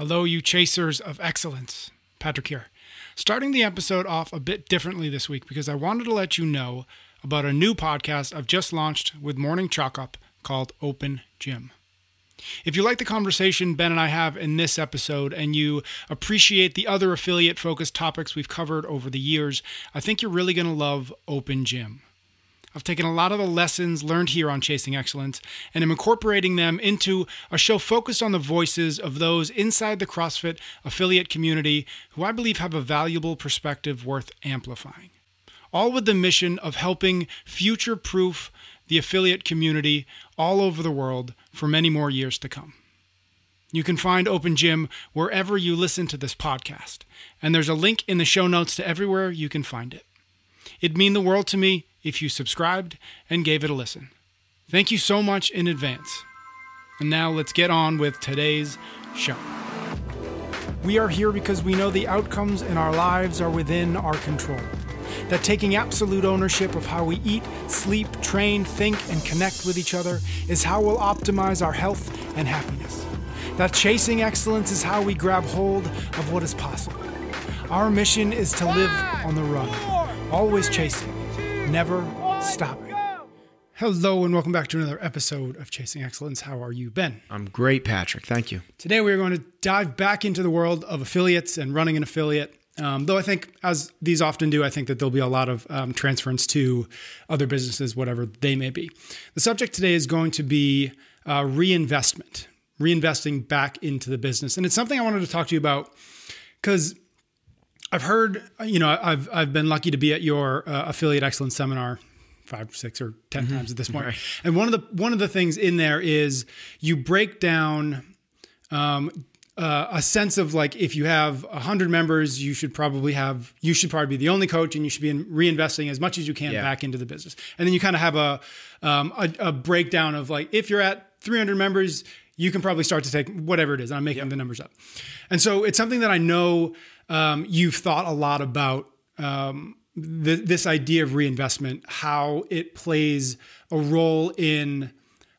Hello, you chasers of excellence. Patrick here. Starting the episode off a bit differently this week because I wanted to let you know about a new podcast I've just launched with Morning Chalk Up called Open Gym. If you like the conversation Ben and I have in this episode and you appreciate the other affiliate-focused topics we've covered over the years, I think you're really going to love Open Gym. I've taken a lot of the lessons learned here on Chasing Excellence and I'm incorporating them into a show focused on the voices of those inside the CrossFit affiliate community who I believe have a valuable perspective worth amplifying. All with the mission of helping future-proof the affiliate community all over the world for many more years to come. You can find Open Gym wherever you listen to this podcast, and there's a link in the show notes to everywhere you can find it. It'd mean the world to me if you subscribed and gave it a listen. Thank you so much in advance. And now let's get on with today's show. We are here because we know the outcomes in our lives are within our control. That taking absolute ownership of how we eat, sleep, train, think, and connect with each other is how we'll optimize our health and happiness. That chasing excellence is how we grab hold of what is possible. Our mission is to live on the run, always chasing, never stopping. Hello and welcome back to another episode of Chasing Excellence. How are you, Ben? I'm great, Patrick. Thank you. Today we're going to dive back into the world of affiliates and running an affiliate. Though I think, as these often do, I think that there'll be a lot of transference to other businesses, whatever they may be. The subject today is going to be reinvestment, reinvesting back into the business. And it's something I wanted to talk to you about because I've heard, you know, I've been lucky to be at your affiliate excellence seminar 5, 6, or 10 times at this point. Right. And one of the things in there is you break down a sense of like, if you have 100 members, you should probably be the only coach, and you should be reinvesting as much as you can back into the business. And then you kind of have a breakdown of like, if you're at 300 members, you can probably start to take whatever it is. And I'm making the numbers up. And so it's something that I know you've thought a lot about, this idea of reinvestment, how it plays a role in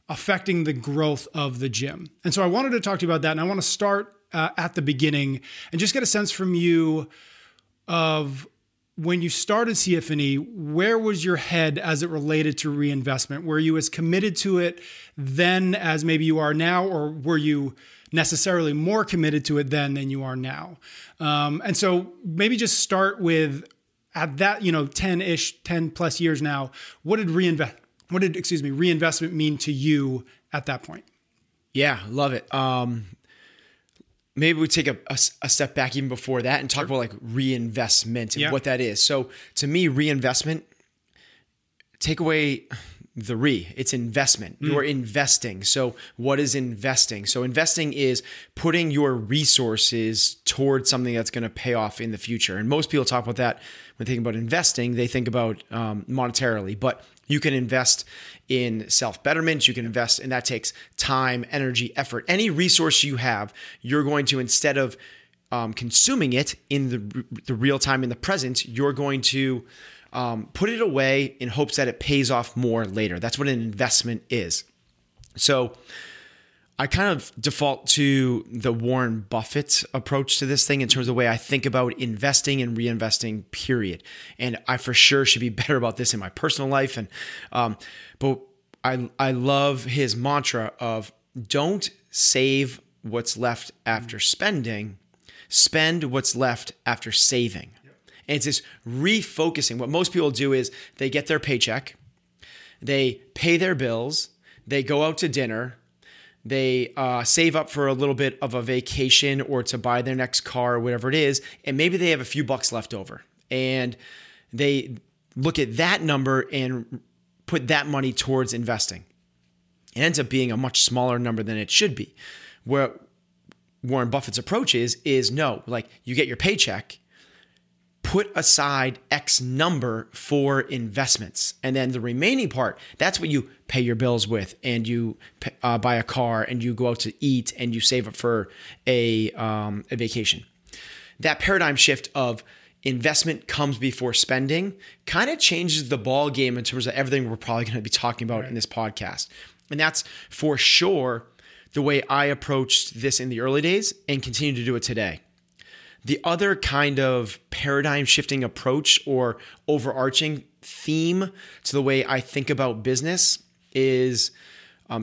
affecting the growth of the gym. And so I wanted to talk to you about that. And I want to start at the beginning and just get a sense from you of when you started CF&E, where was your head as it related to reinvestment? Were you as committed to it then as maybe you are now, or were you necessarily more committed to it then than you are now? And so maybe just start with at that, 10 plus years now, what did reinvestment mean to you at that point? Yeah, love it. Maybe we take a step back even before that and talk about like reinvestment and what that is. So to me, reinvestment, take away the it's investment. You're investing. So what is investing? So investing is putting your resources towards something that's going to pay off in the future. And most people talk about that when thinking about investing, they think about monetarily, but you can invest in self-betterment. You can invest, and that takes time, energy, effort. Any resource you have, you're going to, instead of consuming it in the real time, in the present, you're going to put it away in hopes that it pays off more later. That's what an investment is. So I kind of default to the Warren Buffett approach to this thing in terms of the way I think about investing and reinvesting, period. And I for sure should be better about this in my personal life. And but I love his mantra of don't save what's left after spending, spend what's left after saving. And it's this refocusing. What most people do is they get their paycheck, they pay their bills, they go out to dinner, they save up for a little bit of a vacation or to buy their next car or whatever it is, and maybe they have a few bucks left over. And they look at that number and put that money towards investing. It ends up being a much smaller number than it should be. Where Warren Buffett's approach is no, like you get your paycheck, put aside X number for investments. And then the remaining part, that's what you pay your bills with, and you buy a car, and you go out to eat, and you save up for a vacation. That paradigm shift of investment comes before spending kind of changes the ball game in terms of everything we're probably going to be talking about in this podcast. And that's for sure the way I approached this in the early days and continue to do it today. The other kind of paradigm shifting approach or overarching theme to the way I think about business is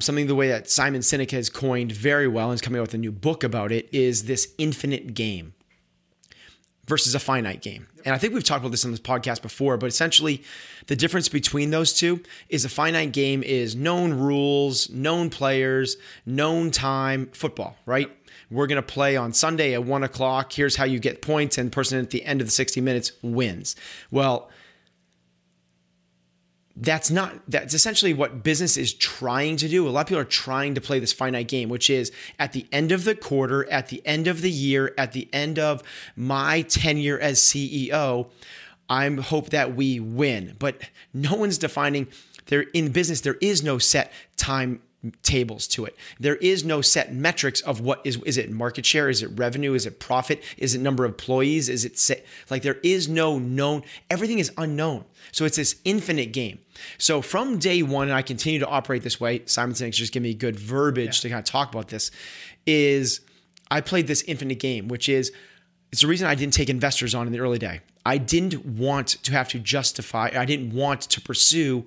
something the way that Simon Sinek has coined very well and is coming out with a new book about it is this infinite game versus a finite game. And I think we've talked about this on this podcast before, but essentially the difference between those two is a finite game is known rules, known players, known time, football, right? We're going to play on Sunday at 1 o'clock. Here's how you get points. And the person at the end of the 60 minutes wins. Well, that's essentially what business is trying to do. A lot of people are trying to play this finite game, which is at the end of the quarter, at the end of the year, at the end of my tenure as CEO, I hope that we win. But no one's defining there in business. There is no set time tables to it. There is no set metrics of what is it market share? Is it revenue? Is it profit? Is it number of employees? Is it like there is no known, everything is unknown. So it's this infinite game. So from day one, and I continue to operate this way, Simon Sinek just gave me good verbiage to kind of talk about this, is I played this infinite game, which is, it's the reason I didn't take investors on in the early day. I didn't want to have to justify, I didn't want to pursue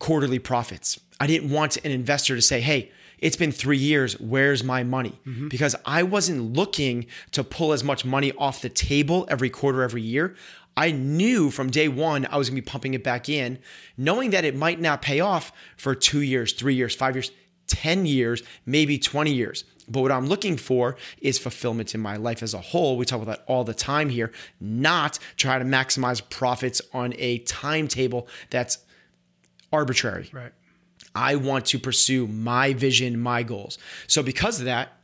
quarterly profits. I didn't want an investor to say, hey, it's been 3 years, where's my money? Mm-hmm. Because I wasn't looking to pull as much money off the table every quarter, every year. I knew from day one, I was gonna be pumping it back in, knowing that it might not pay off for 2 years, 3 years, 5 years, 10 years, maybe 20 years. But what I'm looking for is fulfillment in my life as a whole. We talk about that all the time here, not try to maximize profits on a timetable that's arbitrary. Right. I want to pursue my vision, my goals. So because of that,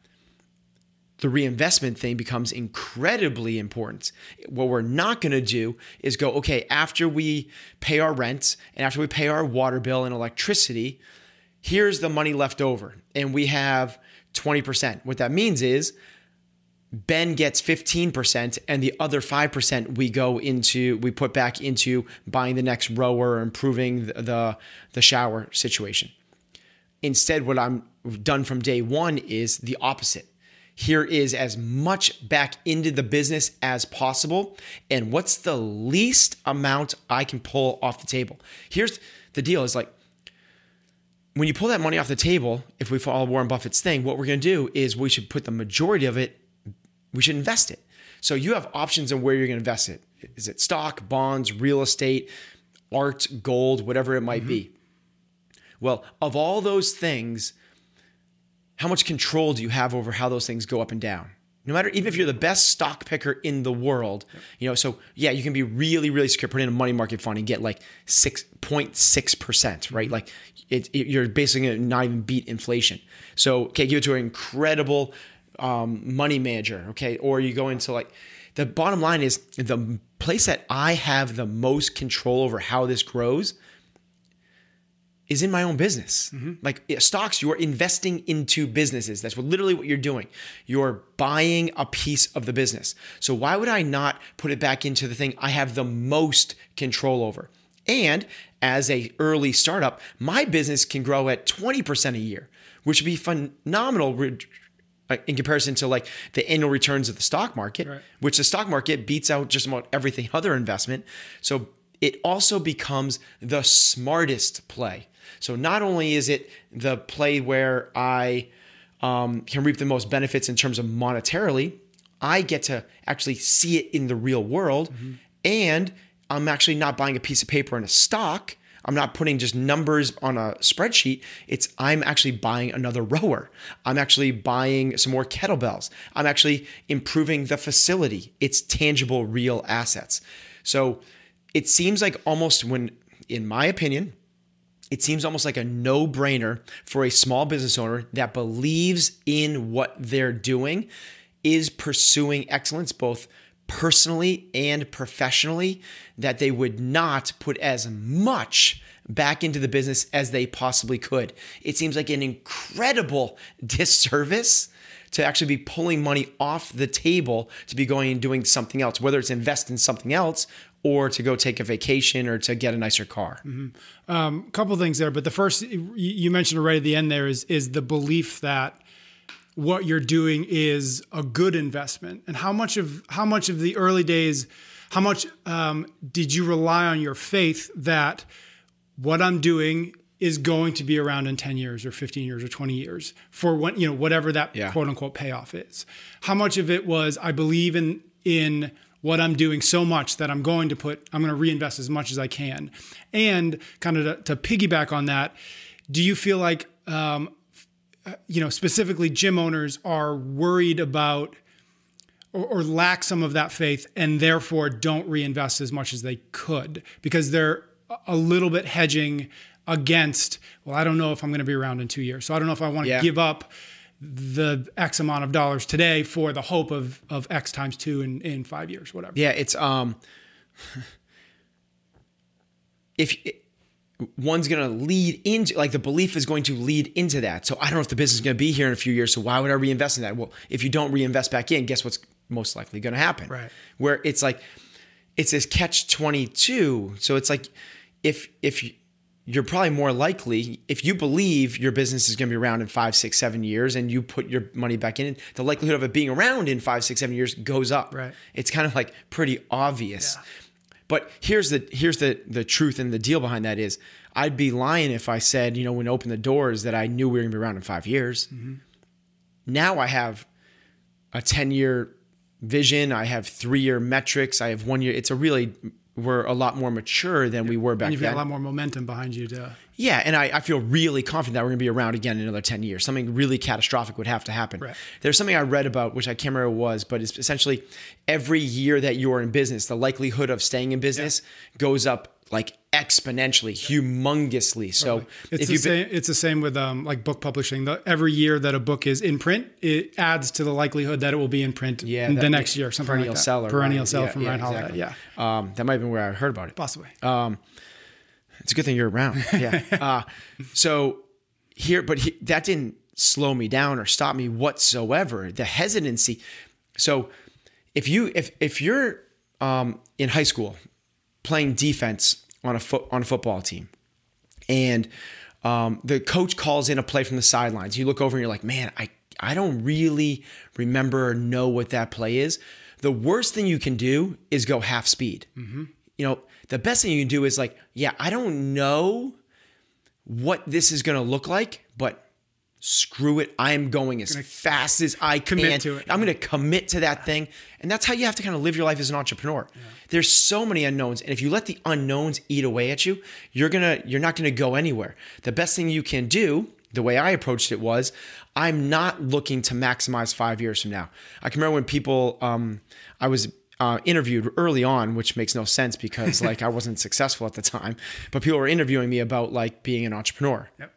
the reinvestment thing becomes incredibly important. What we're not going to do is go, okay, after we pay our rent and after we pay our water bill and electricity, here's the money left over. And we have 20%. What that means is Ben gets 15% and the other 5% we put back into buying the next rower or improving the shower situation. Instead, what I've done from day one is the opposite. Here is as much back into the business as possible. And what's the least amount I can pull off the table? Here's the deal is like, when you pull that money off the table, if we follow Warren Buffett's thing, what we're going to do is we should put the majority of it. We should invest it. So you have options on where you're going to invest it. Is it stock, bonds, real estate, art, gold, whatever it might be? Well, of all those things, how much control do you have over how those things go up and down? No matter, even if you're the best stock picker in the world, so yeah, you can be really, really secure, put in a money market fund and get like 6.6%, right? Mm-hmm. Like you're basically going to not even beat inflation. So, okay, give it to an incredible money manager, okay? Or you go into like, the bottom line is the place that I have the most control over how this grows is in my own business. Mm-hmm. Like stocks, you're investing into businesses. That's literally what you're doing. You're buying a piece of the business. So why would I not put it back into the thing I have the most control over? And as an early startup, my business can grow at 20% a year, which would be phenomenal in comparison to like the annual returns of the stock market, right, which the stock market beats out just about everything other investment. So it also becomes the smartest play. So not only is it the play where I can reap the most benefits in terms of monetarily, I get to actually see it in the real world. Mm-hmm. And I'm actually not buying a piece of paper and a stock. I'm not putting just numbers on a spreadsheet. I'm actually buying another rower. I'm actually buying some more kettlebells. I'm actually improving the facility. It's tangible, real assets. So it seems like almost in my opinion, it seems almost like a no-brainer for a small business owner that believes in what they're doing is pursuing excellence both personally and professionally, that they would not put as much back into the business as they possibly could. It seems like an incredible disservice to actually be pulling money off the table to be going and doing something else, whether it's invest in something else or to go take a vacation or to get a nicer car. Couple things there, but the first you mentioned right at the end there is the belief that what you're doing is a good investment, and how much of the early days, how much did you rely on your faith that what I'm doing is going to be around in 10 years or 15 years or 20 years for what, whatever that quote unquote payoff is. How much of it was, I believe in what I'm doing so much that I'm going to reinvest as much as I can. And kind of to piggyback on that, do you feel like, specifically gym owners are worried about or lack some of that faith and therefore don't reinvest as much as they could because they're a little bit hedging against, well, I don't know if I'm going to be around in 2 years. So I don't know if I want to give up the X amount of dollars today for the hope of X times two in 5 years, whatever. Yeah. It's, if one's going to lead into, like, the belief is going to lead into that. So I don't know if the business is going to be here in a few years. So why would I reinvest in that? Well, if you don't reinvest back in, guess what's most likely going to happen? Right. Where it's like, it's this catch-22. So it's like, if you're probably more likely, if you believe your business is going to be around in 5, 6, 7 years and you put your money back in, the likelihood of it being around in 5, 6, 7 years goes up. Right. It's kind of like pretty obvious. Yeah. But here's the truth and the deal behind that is, I'd be lying if I said, when I opened the doors that I knew we were going to be around in 5 years. Mm-hmm. Now I have a 10-year vision. I have 3-year metrics. I have 1 year. It's we're a lot more mature than we were back then. You've got a lot more momentum behind you to... Yeah, and I feel really confident that we're going to be around again in another 10 years. Something really catastrophic would have to happen. Right. There's something I read about, which I can't remember what it was, but it's essentially every year that you're in business, the likelihood of staying in business goes up like exponentially, humongously. So it's the same with like book publishing. Every year that a book is in print, it adds to the likelihood that it will be in print the next year. Something like that. Perennial Seller from Ryan Holiday. Exactly. Yeah. That might have been where I heard about it. Possibly. It's a good thing you're around. Yeah. So that didn't slow me down or stop me whatsoever. The hesitancy. So if you're in high school playing defense on a football team, and the coach calls in a play from the sidelines, you look over and you're like, man, I don't really remember or know what that play is. The worst thing you can do is go half speed. Mm-hmm. The best thing you can do is like, I don't know what this is going to look like, but screw it. I'm going as fast as I can. Commit to it. I'm going to commit to that thing. And that's how you have to kind of live your life as an entrepreneur. Yeah. There's so many unknowns. And if you let the unknowns eat away at you, you're not going to go anywhere. The best thing you can do, the way I approached it was, I'm not looking to maximize 5 years from now. I can remember when people, I was interviewed early on, which makes no sense because like I wasn't successful at the time, but people were interviewing me about like being an entrepreneur. Yep.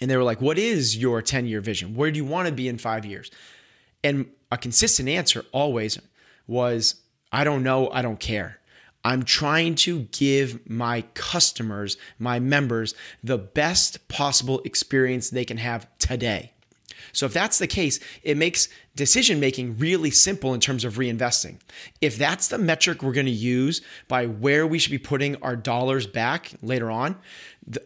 And they were like, what is your 10-year vision? Where do you want to be in 5 years? And a consistent answer always was, I don't know. I don't care. I'm trying to give my customers, my members, the best possible experience they can have today. So if that's the case, it makes decision-making really simple in terms of reinvesting. If that's the metric we're going to use by where we should be putting our dollars back later on,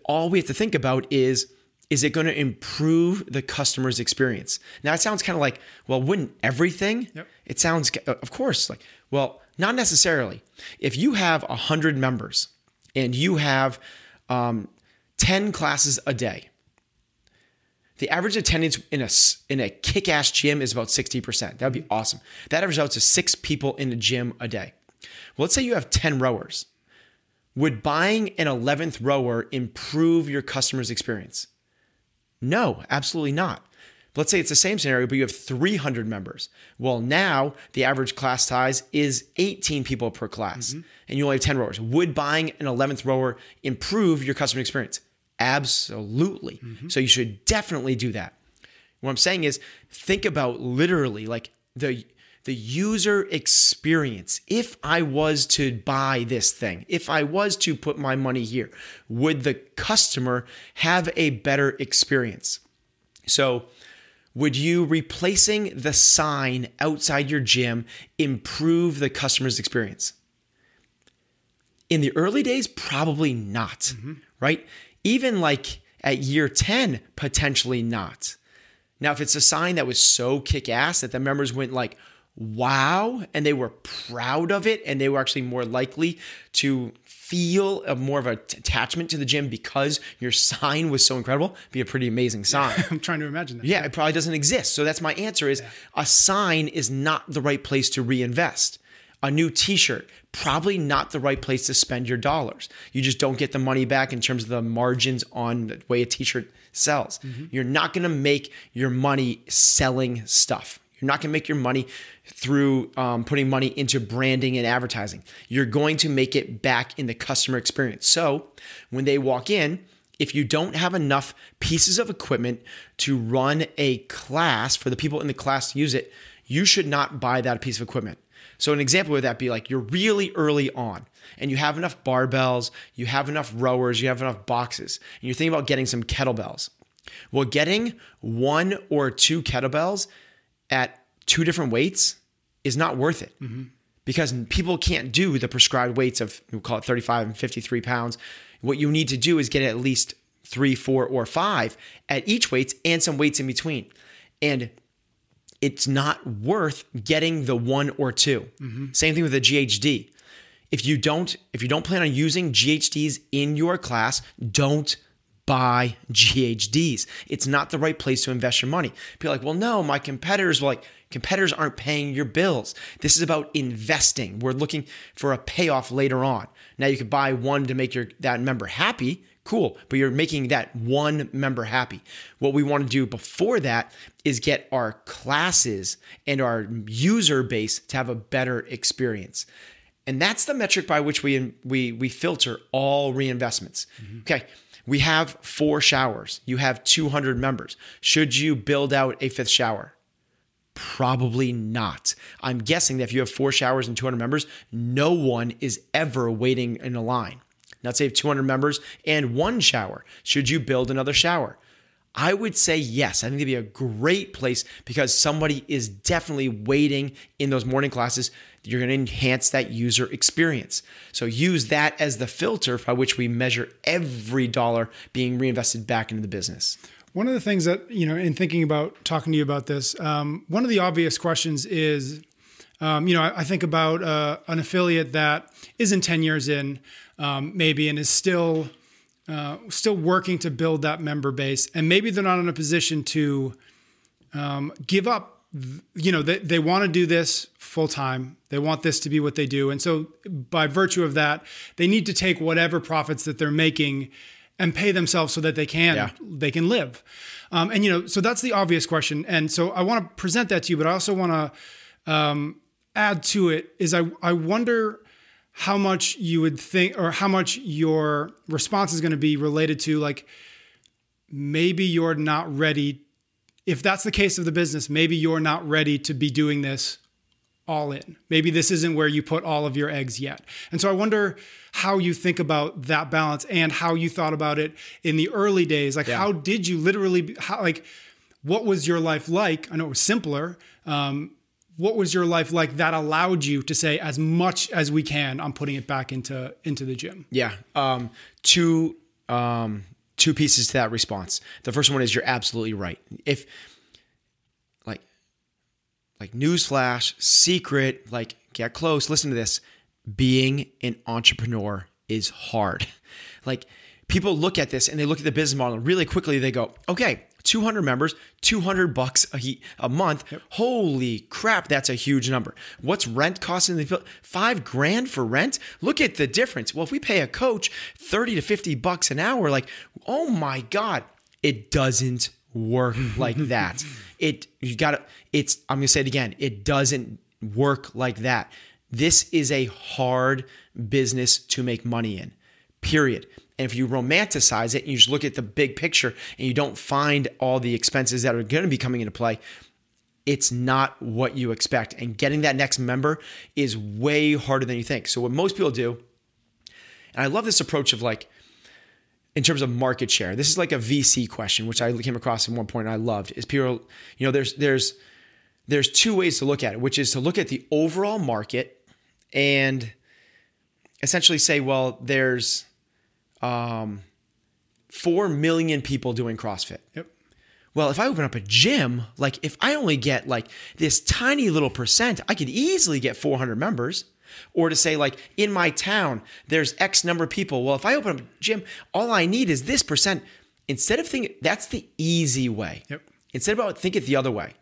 all we have to think about is it going to improve the customer's experience? Now, it sounds kind of like, well, wouldn't everything? Yep. It sounds, of course, like, well, not necessarily. If you have 100 members and you have 10 classes a day, the average attendance in a kick-ass gym is about 60%. That would be awesome. That averages out to 6 people in the gym a day. Well, let's say you have 10 rowers. Would buying an 11th rower improve your customer's experience? No, absolutely not. But let's say it's the same scenario, but you have 300 members. Well, now the average class size is 18 people per class, and you only have 10 rowers. Would buying an 11th rower improve your customer experience? Absolutely. Mm-hmm. So you should definitely do that. What I'm saying is, think about literally like the user experience. If I was to buy this thing, if I was to put my money here, would the customer have a better experience? So would you replacing the sign outside your gym improve the customer's experience? In the early days, probably not, right? Even like at year 10, potentially not. Now, if it's a sign that was so kick-ass that the members went like, wow, and they were proud of it, and they were actually more likely to feel more of an attachment to the gym because your sign was so incredible, be a pretty amazing sign. Yeah, I'm trying to imagine that. Yeah, it probably doesn't exist. So that's my answer is a sign is not the right place to reinvest. A new t-shirt, probably not the right place to spend your dollars. You just don't get the money back in terms of the margins on the way a t-shirt sells. Mm-hmm. You're not going to make your money selling stuff. You're not going to make your money through putting money into branding and advertising. You're going to make it back in the customer experience. So when they walk in, if you don't have enough pieces of equipment to run a class for the people in the class to use it, you should not buy that piece of equipment. So an example would that be like you're really early on and you have enough barbells, you have enough rowers, you have enough boxes, and you're thinking about getting some kettlebells. Well, getting 1 or 2 kettlebells at 2 different weights is not worth it because people can't do the prescribed weights of, we'll call it 35 and 53 pounds. What you need to do is get at least 3, 4, or 5 at each weights and some weights in between. And it's not worth getting the 1 or 2. Mm-hmm. Same thing with the GHD. If you don't plan on using GHDs in your class, don't buy GHDs. It's not the right place to invest your money. People are like, well, no, my competitors were like, competitors aren't paying your bills. This is about investing. We're looking for a payoff later on. Now you could buy 1 to make that member happy. Cool. But you're making that 1 member happy. What we want to do before that is get our classes and our user base to have a better experience. And that's the metric by which we filter all reinvestments. Mm-hmm. Okay. We have 4 showers. You have 200 members. Should you build out a 5th shower? Probably not. I'm guessing that if you have 4 showers and 200 members, no one is ever waiting in a line. Now, say you have 200 members and 1 shower. Should you build another shower? I would say yes. I think it'd be a great place because somebody is definitely waiting in those morning classes. You're going to enhance that user experience. So use that as the filter by which we measure every dollar being reinvested back into the business. One of the things that, in thinking about talking to you about this, one of the obvious questions is, I think about an affiliate that isn't 10 years in maybe and is still working to build that member base. And maybe they're not in a position to give up, they want to do this full time. They want this to be what they do. And so by virtue of that, they need to take whatever profits that they're making and pay themselves so that they can live. So that's the obvious question. And so I want to present that to you, but I also want to add to it is I wonder how much you would think or how much your response is going to be related to like, maybe you're not ready. If that's the case of the business, maybe you're not ready to be doing this all in. Maybe this isn't where you put all of your eggs yet. And so I wonder how you think about that balance and how you thought about it in the early days. Like, how did you what was your life like? I know it was simpler. What was your life like that allowed you to say, as much as we can, I'm putting it back into the gym? Yeah. Two pieces to that response. The first one is you're absolutely right. If like newsflash, secret, like get close, listen to this. Being an entrepreneur is hard. Like people look at this and they look at the business model and really quickly. They go, okay, 200 members, $200 a month. Yep. Holy crap, that's a huge number. What's rent costing the $5,000 for rent? Look at the difference. Well, if we pay a coach $30 to $50 an hour, like, oh my God, it doesn't work like that. I'm going to say it again. It doesn't work like that. This is a hard business to make money in, period. And if you romanticize it and you just look at the big picture and you don't find all the expenses that are going to be coming into play, it's not what you expect. And getting that next member is way harder than you think. So what most people do, and I love this approach of like, in terms of market share, this is like a VC question, which I came across at one point and I loved, is people, there's 2 ways to look at it, which is to look at the overall market and essentially say, well, there's 4 million people doing CrossFit. Yep. well, if I open up a gym, like if I only get like this tiny little percent, I could easily get 400 members. Or to say like in my town, there's X number of people. Well, if I open up a gym, all I need is this percent. Instead of thinking, that's the easy way. Yep. Instead of think it the other way.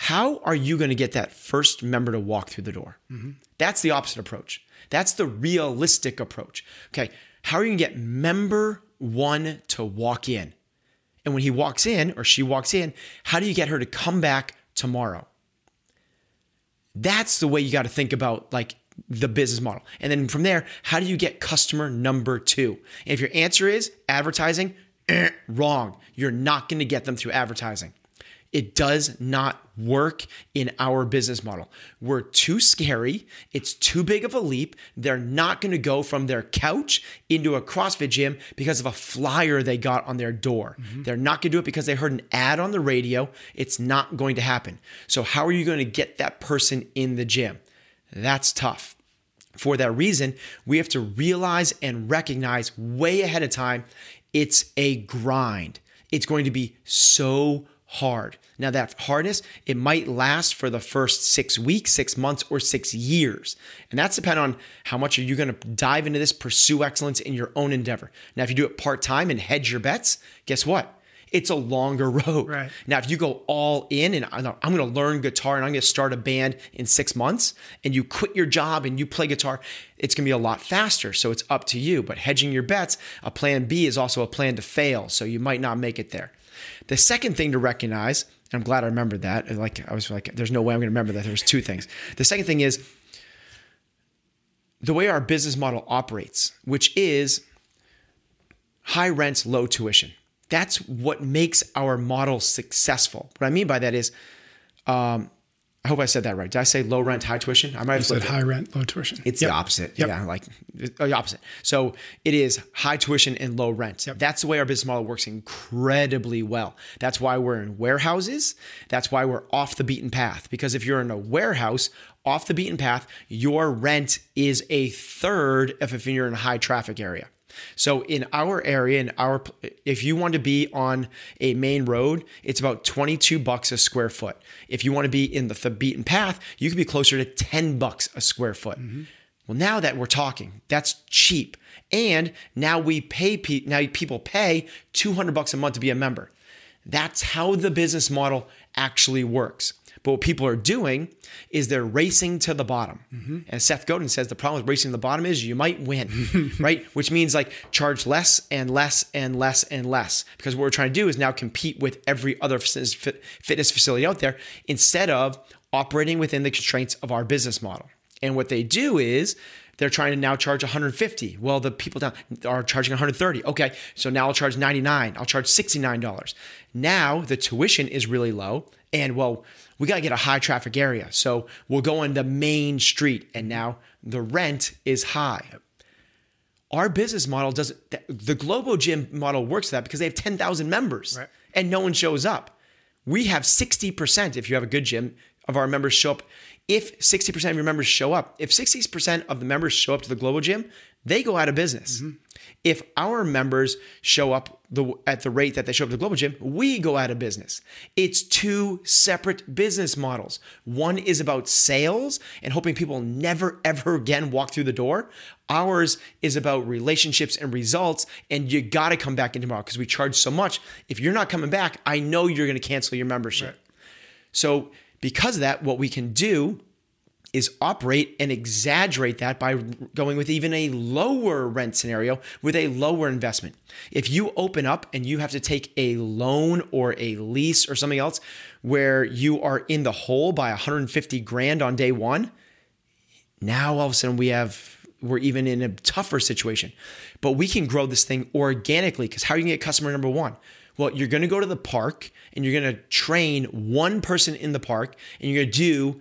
How are you going to get that first member to walk through the door? Mm-hmm. That's the opposite approach. That's the realistic approach. Okay. How are you going to get member one to walk in? And when he walks in or she walks in, how do you get her to come back tomorrow? That's the way you got to think about like the business model. And then from there, how do you get customer number two? And if your answer is advertising, wrong. You're not going to get them through advertising. It does not work in our business model. We're too scary. It's too big of a leap. They're not going to go from their couch into a CrossFit gym because of a flyer they got on their door. Mm-hmm. They're not going to do it because they heard an ad on the radio. It's not going to happen. So how are you going to get that person in the gym? That's tough. For that reason, we have to realize and recognize way ahead of time, it's a grind. It's going to be so hard. Now that hardness, it might last for the first 6 weeks, 6 months, or 6 years. And that's dependent on how much are you going to dive into this, pursue excellence in your own endeavor. Now, if you do it part-time and hedge your bets, guess what? It's a longer road. Right. Now, if you go all in and I'm going to learn guitar and I'm going to start a band in 6 months and you quit your job and you play guitar, it's going to be a lot faster. So it's up to you. But hedging your bets, a plan B is also a plan to fail. So you might not make it there. The second thing to recognize, and I'm glad I remembered that. Like I was like, there's no way I'm going to remember that. There's two things. The second thing is the way our business model operates, which is high rents, low tuition. That's what makes our model successful. What I mean by that is, I hope I said that right. Did I say low rent, high tuition? I might have said high rent, low tuition. It's the opposite. Yep. Yeah, like the opposite. So it is high tuition and low rent. Yep. That's the way our business model works incredibly well. That's why we're in warehouses. That's why we're off the beaten path. Because if you're in a warehouse, off the beaten path, your rent is a third of if you're in a high traffic area. So in our area, if you want to be on a main road, it's about $22 a square foot. If you want to be in the beaten path, you could be closer to $10 a square foot. Mm-hmm. Well, now that we're talking, that's cheap. And now now people pay $200 a month to be a member. That's how the business model actually works. But what people are doing is they're racing to the bottom. Mm-hmm. And Seth Godin says the problem with racing to the bottom is you might win, right? Which means like charge less and less and less and less. Because what we're trying to do is now compete with every other fitness facility out there instead of operating within the constraints of our business model. And what they do is they're trying to now charge $150. Well, the people down are charging $130. Okay, so now I'll charge $99. I'll charge $69. Now the tuition is really low. And well, we got to get a high traffic area. So we'll go on the main street and now the rent is high. Our business model doesn't, the Globo Gym model works for that because they have 10,000 members and no one shows up. We have 60%, if you have a good gym, of our members show up. If 60% of your members show up, if 60% of the members show up to the Globo Gym, they go out of business. Mm-hmm. If our members show up at the rate that they show up to the Global Gym, we go out of business. It's two separate business models. One is about sales and hoping people never, ever again walk through the door. Ours is about relationships and results, and you got to come back in tomorrow because we charge so much. If you're not coming back, I know you're going to cancel your membership. Right. So because of that, what we can do is operate and exaggerate that by going with even a lower rent scenario with a lower investment. If you open up and you have to take a loan or a lease or something else where you are in the hole by $150,000 on day one, now all of a sudden we're even in a tougher situation. But we can grow this thing organically because how are you going to get customer number one? Well, you're going to go to the park and you're going to train one person in the park and you're going to do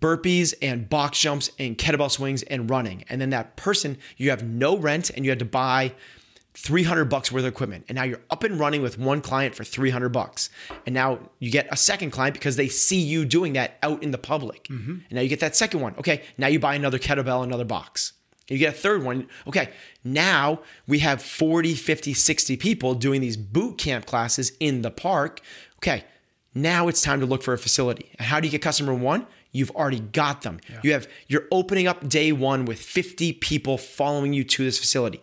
burpees and box jumps and kettlebell swings and running. And then that person, you have no rent and you had to buy $300 worth of equipment. And now you're up and running with one client for $300. And now you get a second client because they see you doing that out in the public. Mm-hmm. And now you get that second one. Okay. Now you buy another kettlebell, another box. You get a third one. Okay, now we have 40, 50, 60 people doing these boot camp classes in the park. Okay, now it's time to look for a facility. How do you get customer one? You've already got them. Yeah. You're opening up day one with 50 people following you to this facility.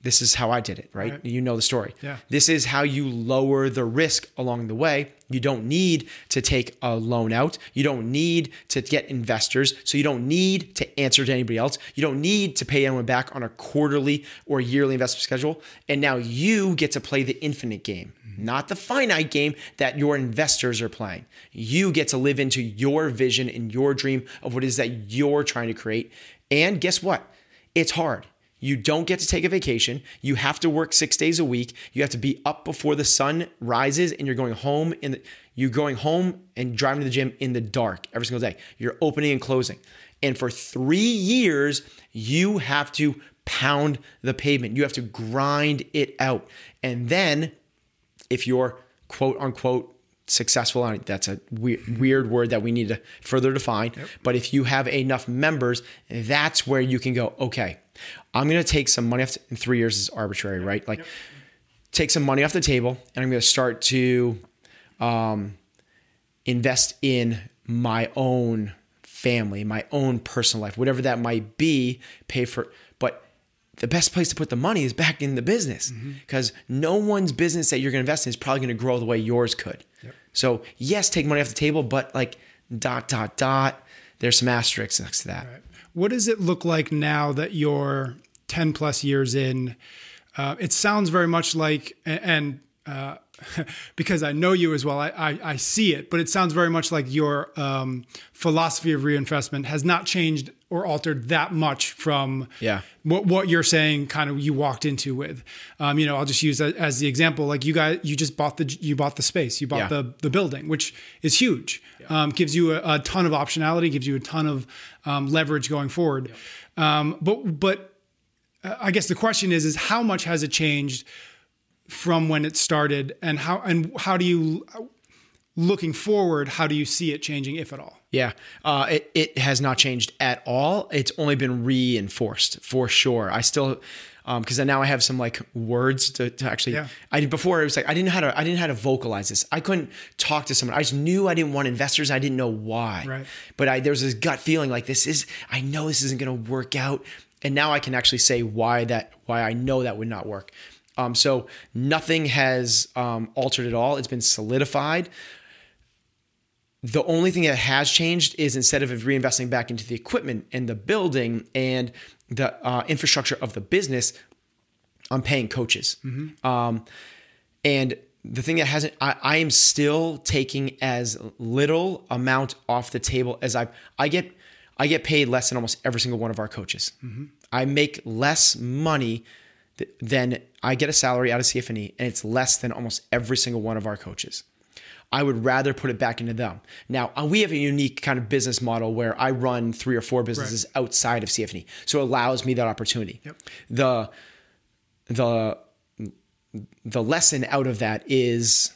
This is how I did it, right? You know the story. Yeah. This is how you lower the risk along the way. You don't need to take a loan out. You don't need to get investors. So you don't need to answer to anybody else. You don't need to pay anyone back on a quarterly or yearly investment schedule. And now you get to play the infinite game, not the finite game that your investors are playing. You get to live into your vision and your dream of what it is that you're trying to create. And guess what? It's hard. You don't get to take a vacation. You have to work 6 days a week. You have to be up before the sun rises, and you're going home and driving to the gym in the dark every single day. You're opening and closing. And for 3 years, you have to pound the pavement. You have to grind it out. And then if you're quote unquote successful, that's a weird word that we need to further define. Yep. But if you have enough members, that's where you can go, okay, I'm going to take some money off. 3 years is arbitrary, right? Like, take some money off the table, and I'm going to start to invest in my own family, my own personal life, whatever that might be. But the best place to put the money is back in the business, because no one's business that you're going to invest in is probably going to grow the way yours could. Yep. So yes, take money off the table, but ... There's some asterisks next to that. Right. What does it look like now that you're 10 plus years in? It sounds very much like, and because I know you as well, I see it, but it sounds very much like your philosophy of reinvestment has not changed or altered that much from what you're saying kind of you walked into with. I'll just use that as the example. Like, you bought the space, the building, which is huge. Yeah. Gives you a ton of optionality, gives you a ton of leverage going forward. Yeah. But I guess the question is how much has it changed from when it started, and how do you see it changing, if at all? Yeah, it has not changed at all. It's only been reinforced for sure. I still, because now I have some words to actually. Yeah. Before it was like I didn't know how to vocalize this. I couldn't talk to someone. I just knew I didn't want investors. I didn't know why. Right. But there was this gut feeling I know this isn't going to work out, and now I can actually say why I know that would not work. So nothing has altered at all. It's been solidified. The only thing that has changed is, instead of reinvesting back into the equipment and the building and the infrastructure of the business, I'm paying coaches. Mm-hmm. And the thing that hasn't, I am still taking as little amount off the table as I get paid less than almost every single one of our coaches. Mm-hmm. I make less money than I get a salary out of CF&E, and it's less than almost every single one of our coaches. I would rather put it back into them. Now, we have a unique kind of business model where I run 3 or 4 businesses outside of CF&E, so it allows me that opportunity. Yep. The lesson out of that is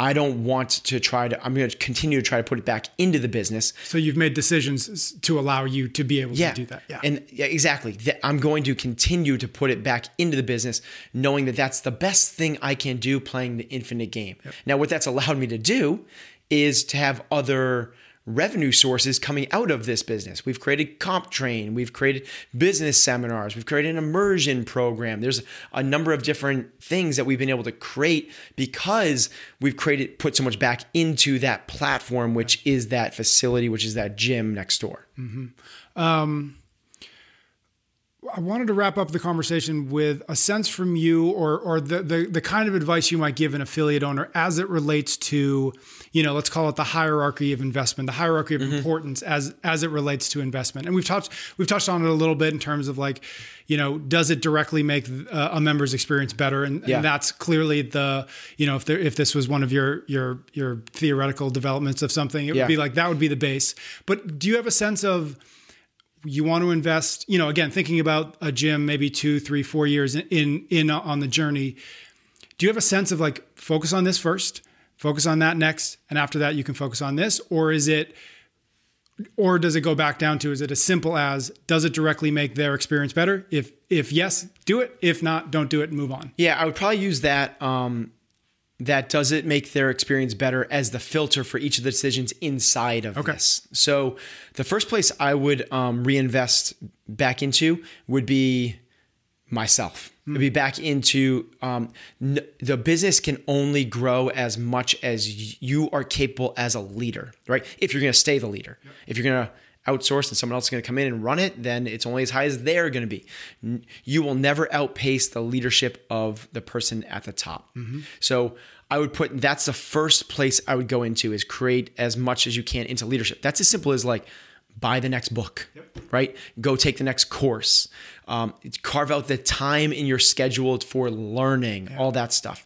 I'm going to continue to try to put it back into the business. So you've made decisions to allow you to be able to do that. Yeah. And exactly. I'm going to continue to put it back into the business, knowing that that's the best thing I can do, playing the infinite game. Yep. Now, what that's allowed me to do is to have other revenue sources coming out of this business. We've created Comp Train. We've created business seminars. We've created an immersion program. There's a number of different things that we've been able to create because we've put so much back into that platform, which is that facility, which is that gym next door. Mm-hmm. I wanted to wrap up the conversation with a sense from you or the kind of advice you might give an affiliate owner as it relates to, let's call it the hierarchy of investment, the hierarchy of importance as it relates to investment. And we've touched on it a little bit in terms of does it directly make a member's experience better? And that's clearly if this was one of your theoretical developments of something, it would be that would be the base. But do you have a sense of, you want to invest, again, thinking about a gym, maybe 2, 3, 4 years in on the journey. Do you have a sense of focus on this first, focus on that next, and after that you can focus on this? Or is it Or does it go back down to, is it as simple as, does it directly make their experience better? If yes, do it. If not, don't do it and move on. Yeah, I would probably use that, that does it make their experience better as the filter for each of the decisions inside of this. So the first place I would reinvest back into would be myself. It'd be back into the business can only grow as much as you are capable as a leader, right? If you're going to stay the leader, if you're going to outsource and someone else is going to come in and run it, then it's only as high as they're going to be. You will never outpace the leadership of the person at the top. So I would put, that's the first place I would go into, is create as much as you can into leadership. That's as simple as like, buy the next book, right? Go take the next course. Carve out the time in your schedule for learning, all that stuff.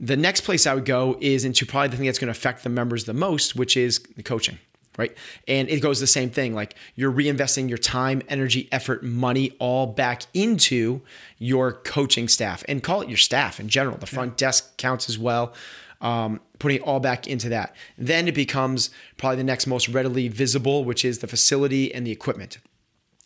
The next place I would go is into probably the thing that's going to affect the members the most, which is the coaching, right? And it goes the same thing. Like, you're reinvesting your time, energy, effort, money, all back into your coaching staff, and call it your staff in general. The front desk counts as well. Putting it all back into that. Then it becomes probably the next most readily visible, which is the facility and the equipment.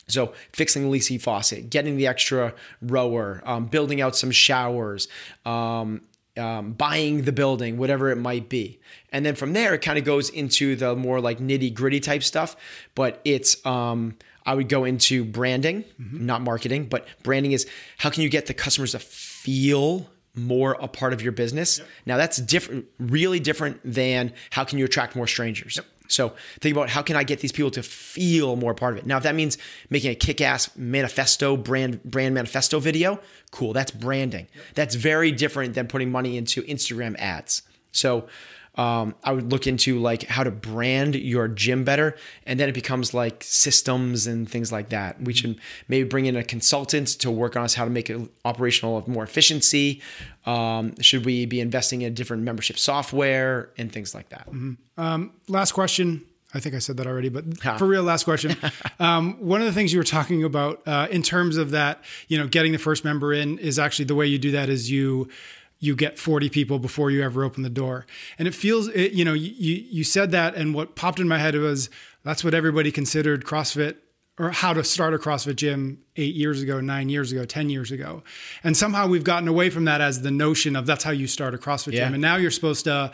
So fixing the leaky faucet, getting the extra rower, building out some showers, buying the building, whatever it might be. And then from there, it kind of goes into the more like nitty gritty type stuff, but it's, I would go into branding, not marketing, but branding is, how can you get the customers to feel more a part of your business? Now that's different, really different than how can you attract more strangers? So think about, how can I get these people to feel more part of it? Now, if that means making a kick-ass manifesto, brand manifesto video, cool. That's branding. That's very different than putting money into Instagram ads. So I would look into like how to brand your gym better. And then it becomes like systems and things like that. We should maybe bring in a consultant to work on us how to make it operational of more efficiency. Should we be investing in different membership software and things like that? Last question. I think I said that already, but for real, last question. One of the things you were talking about in terms of that, you know, getting the first member in, is actually the way you do that is you get 40 people before you ever open the door. And it feels, you know, you said that, and what popped in my head was, that's what everybody considered CrossFit, or how to start a CrossFit gym 8 years ago, 9 years ago, 10 years ago. And somehow we've gotten away from that as the notion of that's how you start a CrossFit gym. And now you're supposed to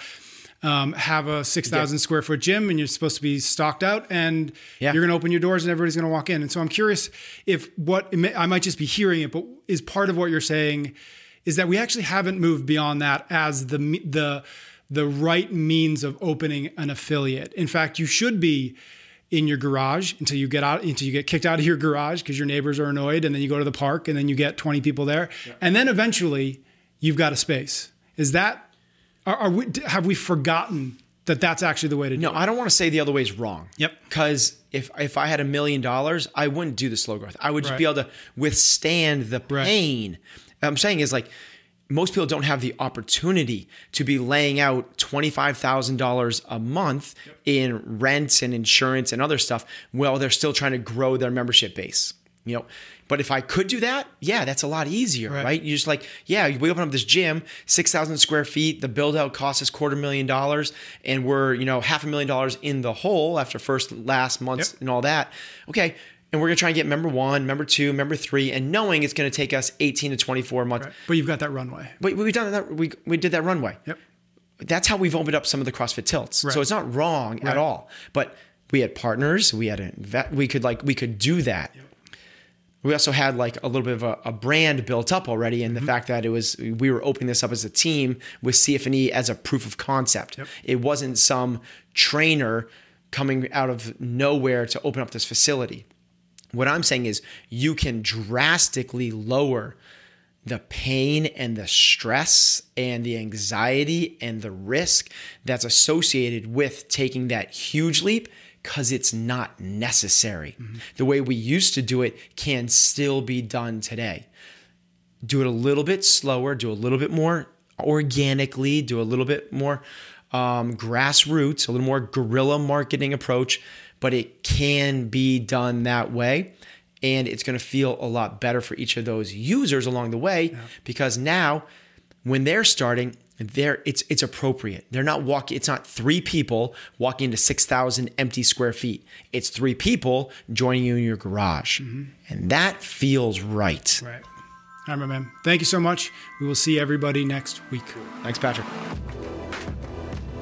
have a 6,000 square foot gym, and you're supposed to be stocked out, and you're going to open your doors and everybody's going to walk in. And so I'm curious if I might just be hearing it, but is part of what you're saying is that we actually haven't moved beyond that as the right means of opening an affiliate. In fact, you should be in your garage until you get kicked out of your garage because your neighbors are annoyed, and then you go to the park, and then you get 20 people there, and then eventually you've got a space. Is that have we forgotten that that's actually the way to do it? No, I don't want to say the other way is wrong. Because if I had $1 million, I wouldn't do the slow growth. I would just be able to withstand the pain. I'm saying is, like, most people don't have the opportunity to be laying out $25,000 a month in rent and insurance and other stuff while they're still trying to grow their membership base, you know? But if I could do that, that's a lot easier, right? You just like, we open up this gym, 6,000 square feet, the build out cost is $250,000, and we're, $500,000 in the hole after last month's and all that. Okay. And we're going to try and get member 1, member 2, member 3, and knowing it's going to take us 18 to 24 months. Right. But you've got that runway. But we've done that. We did that runway. That's how we've opened up some of the CrossFit tilts. So it's not wrong at all. But we had partners. We had we could do that. We also had like a little bit of a brand built up already, and the fact that we were opening this up as a team with CF&E as a proof of concept. It wasn't some trainer coming out of nowhere to open up this facility. What I'm saying is, you can drastically lower the pain and the stress and the anxiety and the risk that's associated with taking that huge leap, because it's not necessary. The way we used to do it can still be done today. Do it a little bit slower, do a little bit more organically, do a little bit more grassroots, a little more guerrilla marketing approach. But it can be done that way, and it's going to feel a lot better for each of those users along the way, because now when they're starting, It's appropriate. It's not three people walking into 6,000 empty square feet. It's three people joining you in your garage. Mm-hmm. And that feels right. Right. All right, my man. Thank you so much. We will see everybody next week. Thanks, Patrick.